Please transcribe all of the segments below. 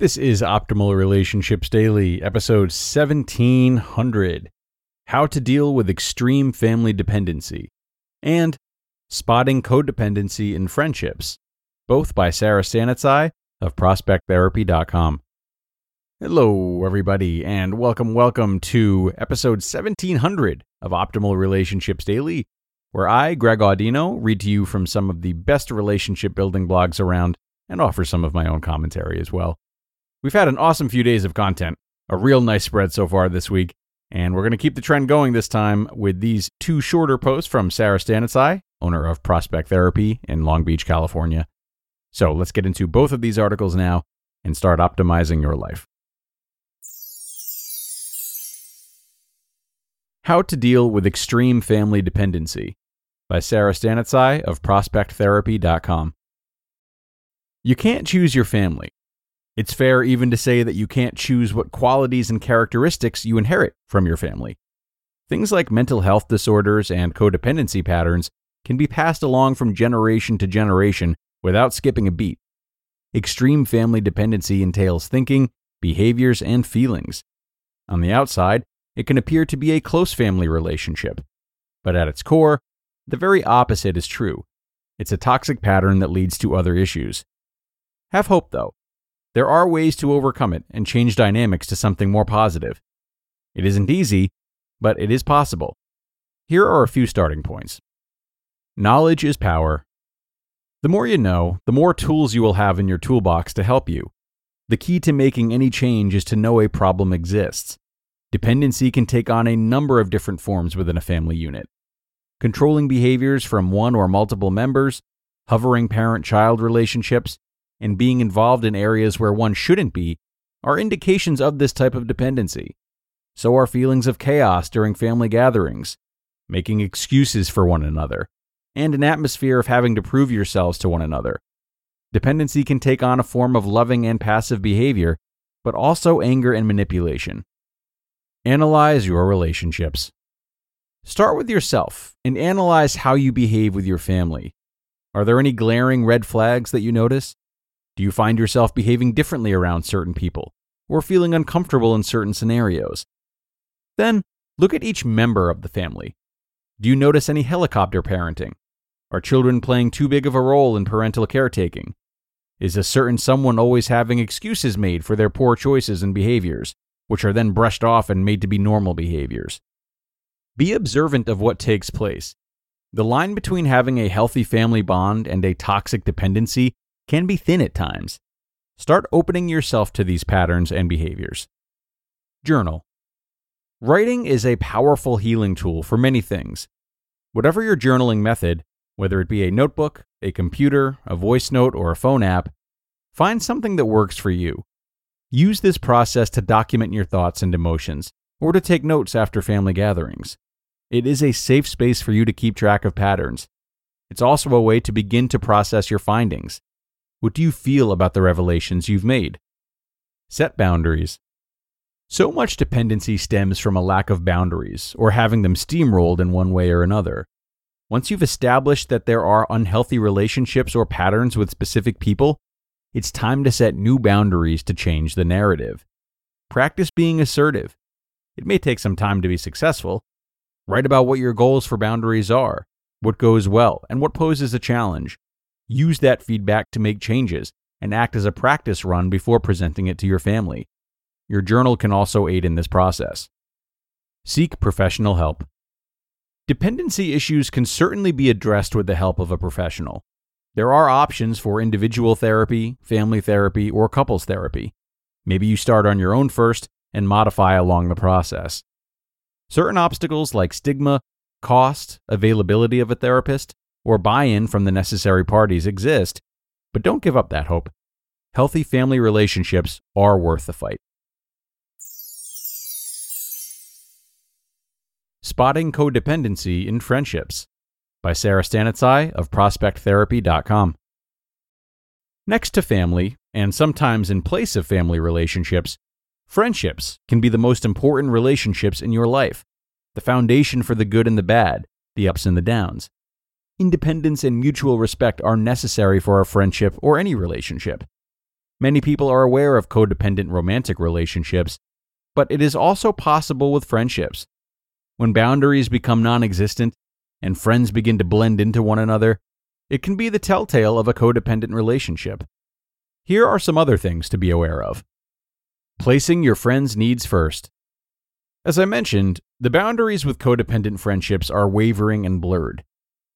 This is Optimal Relationships Daily, episode 1700, How to Deal with Extreme Family Dependency, and Spotting Codependency in Friendships, both by Sara Stanizai of prospecttherapy.com. Hello, everybody, and welcome to episode 1700 of Optimal Relationships Daily, where I, Greg Audino, read to you from some of the best relationship-building blogs around and offer some of my own commentary as well. We've had an awesome few days of content, a real nice spread so far this week, and we're going to keep the trend going this time with these two shorter posts from Sara Stanizai, owner of Prospect Therapy in Long Beach, California. So let's get into both of these articles now and start optimizing your life. How to Deal with Extreme Family Dependency by Sara Stanizai of prospecttherapy.com. You can't choose your family. It's fair even to say that you can't choose what qualities and characteristics you inherit from your family. Things like mental health disorders and codependency patterns can be passed along from generation to generation without skipping a beat. Extreme family dependency entails thinking, behaviors, and feelings. On the outside, it can appear to be a close family relationship. But at its core, the very opposite is true. It's a toxic pattern that leads to other issues. Have hope, though. There are ways to overcome it and change dynamics to something more positive. It isn't easy, but it is possible. Here are a few starting points. Knowledge is power. The more you know, the more tools you will have in your toolbox to help you. The key to making any change is to know a problem exists. Dependency can take on a number of different forms within a family unit. Controlling behaviors from one or multiple members, hovering parent-child relationships, and being involved in areas where one shouldn't be are indications of this type of dependency. So are feelings of chaos during family gatherings, making excuses for one another, and an atmosphere of having to prove yourselves to one another. Dependency can take on a form of loving and passive behavior, but also anger and manipulation. Analyze your relationships. Start with yourself and analyze how you behave with your family. Are there any glaring red flags that you notice? Do you find yourself behaving differently around certain people or feeling uncomfortable in certain scenarios? Then, look at each member of the family. Do you notice any helicopter parenting? Are children playing too big of a role in parental caretaking? Is a certain someone always having excuses made for their poor choices and behaviors, which are then brushed off and made to be normal behaviors? Be observant of what takes place. The line between having a healthy family bond and a toxic dependency can be thin at times. Start opening yourself to these patterns and behaviors. Journal. Writing is a powerful healing tool for many things. Whatever your journaling method, whether it be a notebook, a computer, a voice note, or a phone app, find something that works for you. Use this process to document your thoughts and emotions, or to take notes after family gatherings. It is a safe space for you to keep track of patterns. It's also a way to begin to process your findings. What do you feel about the revelations you've made? Set boundaries. So much dependency stems from a lack of boundaries or having them steamrolled in one way or another. Once you've established that there are unhealthy relationships or patterns with specific people, it's time to set new boundaries to change the narrative. Practice being assertive. It may take some time to be successful. Write about what your goals for boundaries are, what goes well, and what poses a challenge. Use that feedback to make changes and act as a practice run before presenting it to your family. Your journal can also aid in this process. seek professional help. Dependency issues can certainly be addressed with the help of a professional. There are options for individual therapy, family therapy, or couples therapy. Maybe you start on your own first and modify along the process. Certain obstacles like stigma, cost, availability of a therapist, or buy-in from the necessary parties exist, but don't give up that hope. Healthy family relationships are worth the fight. Spotting Codependency in Friendships by Sara Stanizai of prospecttherapy.com. Next to family, and sometimes in place of family relationships, friendships can be the most important relationships in your life, the foundation for the good and the bad, the ups and the downs. Independence and mutual respect are necessary for a friendship or any relationship. Many people are aware of codependent romantic relationships, but it is also possible with friendships. When boundaries become non-existent and friends begin to blend into one another, it can be the telltale of a codependent relationship. Here are some other things to be aware of. Placing your friends' needs first. As I mentioned, the boundaries with codependent friendships are wavering and blurred.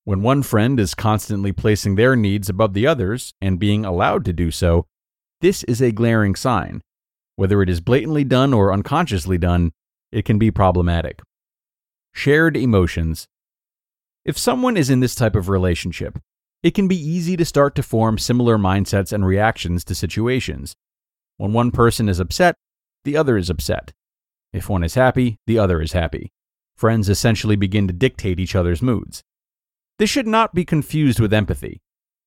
When one friend is constantly placing their needs above the others and being allowed to do so, this is a glaring sign. Whether it is blatantly done or unconsciously done, it can be problematic. Shared emotions. If someone is in this type of relationship, it can be easy to start to form similar mindsets and reactions to situations. When one person is upset, the other is upset. If one is happy, the other is happy. Friends essentially begin to dictate each other's moods. This should not be confused with empathy.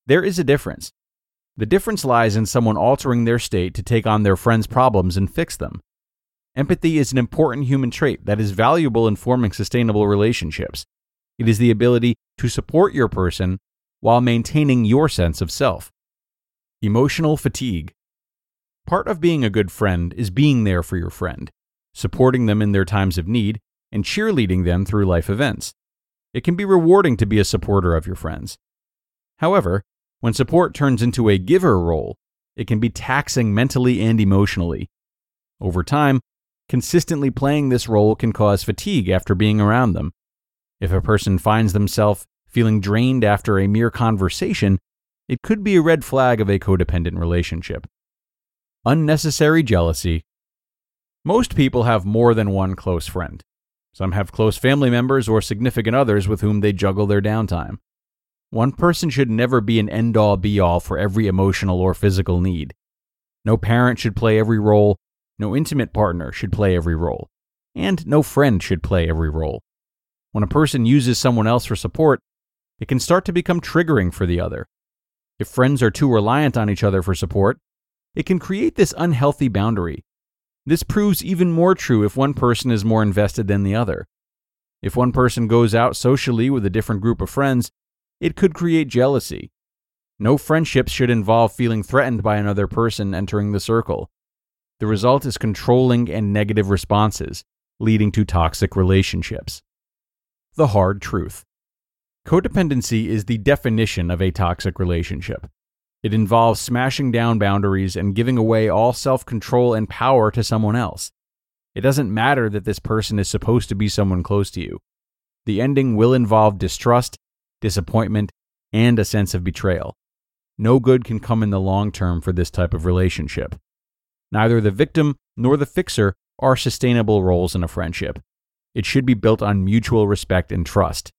There is a difference. The difference lies in someone altering their state to take on their friend's problems and fix them. Empathy is an important human trait that is valuable in forming sustainable relationships. It is the ability to support your person while maintaining your sense of self. Emotional fatigue. Part of being a good friend is being there for your friend, supporting them in their times of need, and cheerleading them through life events. It can be rewarding to be a supporter of your friends. However, when support turns into a giver role, it can be taxing mentally and emotionally. Over time, consistently playing this role can cause fatigue after being around them. If a person finds themselves feeling drained after a mere conversation, it could be a red flag of a codependent relationship. Unnecessary jealousy. Most people have more than one close friend. Some have close family members or significant others with whom they juggle their downtime. One person should never be an end-all be-all for every emotional or physical need. No parent should play every role, no intimate partner should play every role, and no friend should play every role. When a person uses someone else for support, it can start to become triggering for the other. If friends are too reliant on each other for support, it can create this unhealthy boundary. This proves even more true if one person is more invested than the other. If one person goes out socially with a different group of friends, it could create jealousy. No friendship should involve feeling threatened by another person entering the circle. The result is controlling and negative responses, leading to toxic relationships. The hard truth. Codependency is the definition of a toxic relationship. It involves smashing down boundaries and giving away all self-control and power to someone else. It doesn't matter that this person is supposed to be someone close to you. The ending will involve distrust, disappointment, and a sense of betrayal. No good can come in the long term for this type of relationship. Neither the victim nor the fixer are sustainable roles in a friendship. It should be built on mutual respect and trust.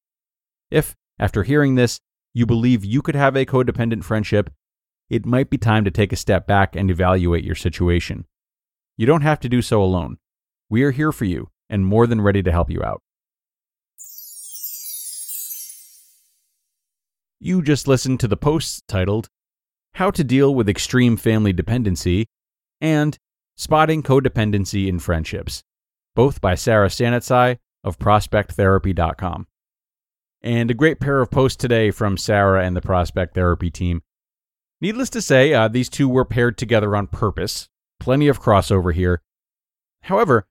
If, after hearing this, you believe you could have a codependent friendship, it might be time to take a step back and evaluate your situation. You don't have to do so alone. We are here for you and more than ready to help you out. You just listened to the posts titled, How to Deal with Extreme Family Dependency and Spotting Codependency in Friendships, both by Sara Stanizai of prospecttherapy.com. And a great pair of posts today from Sara and the Prospect Therapy team. Needless to say, these two were paired together on purpose. Plenty of crossover here. However,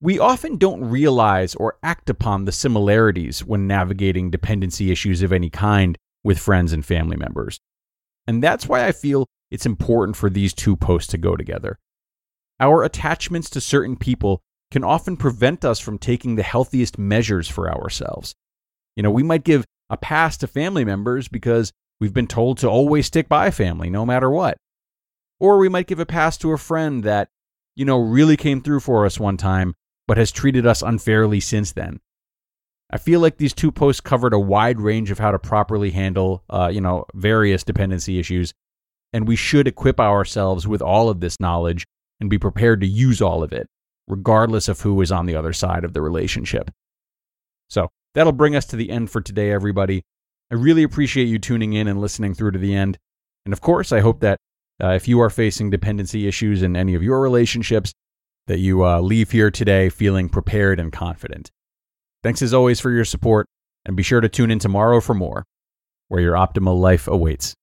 we often don't realize or act upon the similarities when navigating dependency issues of any kind with friends and family members. And that's why I feel it's important for these two posts to go together. Our attachments to certain people can often prevent us from taking the healthiest measures for ourselves. You know, we might give a pass to family members because we've been told to always stick by family no matter what. Or we might give a pass to a friend that, you know, really came through for us one time, but has treated us unfairly since then. I feel like these two posts covered a wide range of how to properly handle, various dependency issues. And we should equip ourselves with all of this knowledge and be prepared to use all of it, regardless of who is on the other side of the relationship. So that'll bring us to the end for today, everybody. I really appreciate you tuning in and listening through to the end. And of course, I hope that if you are facing dependency issues in any of your relationships, that you leave here today feeling prepared and confident. Thanks as always for your support, and be sure to tune in tomorrow for more, where your optimal life awaits.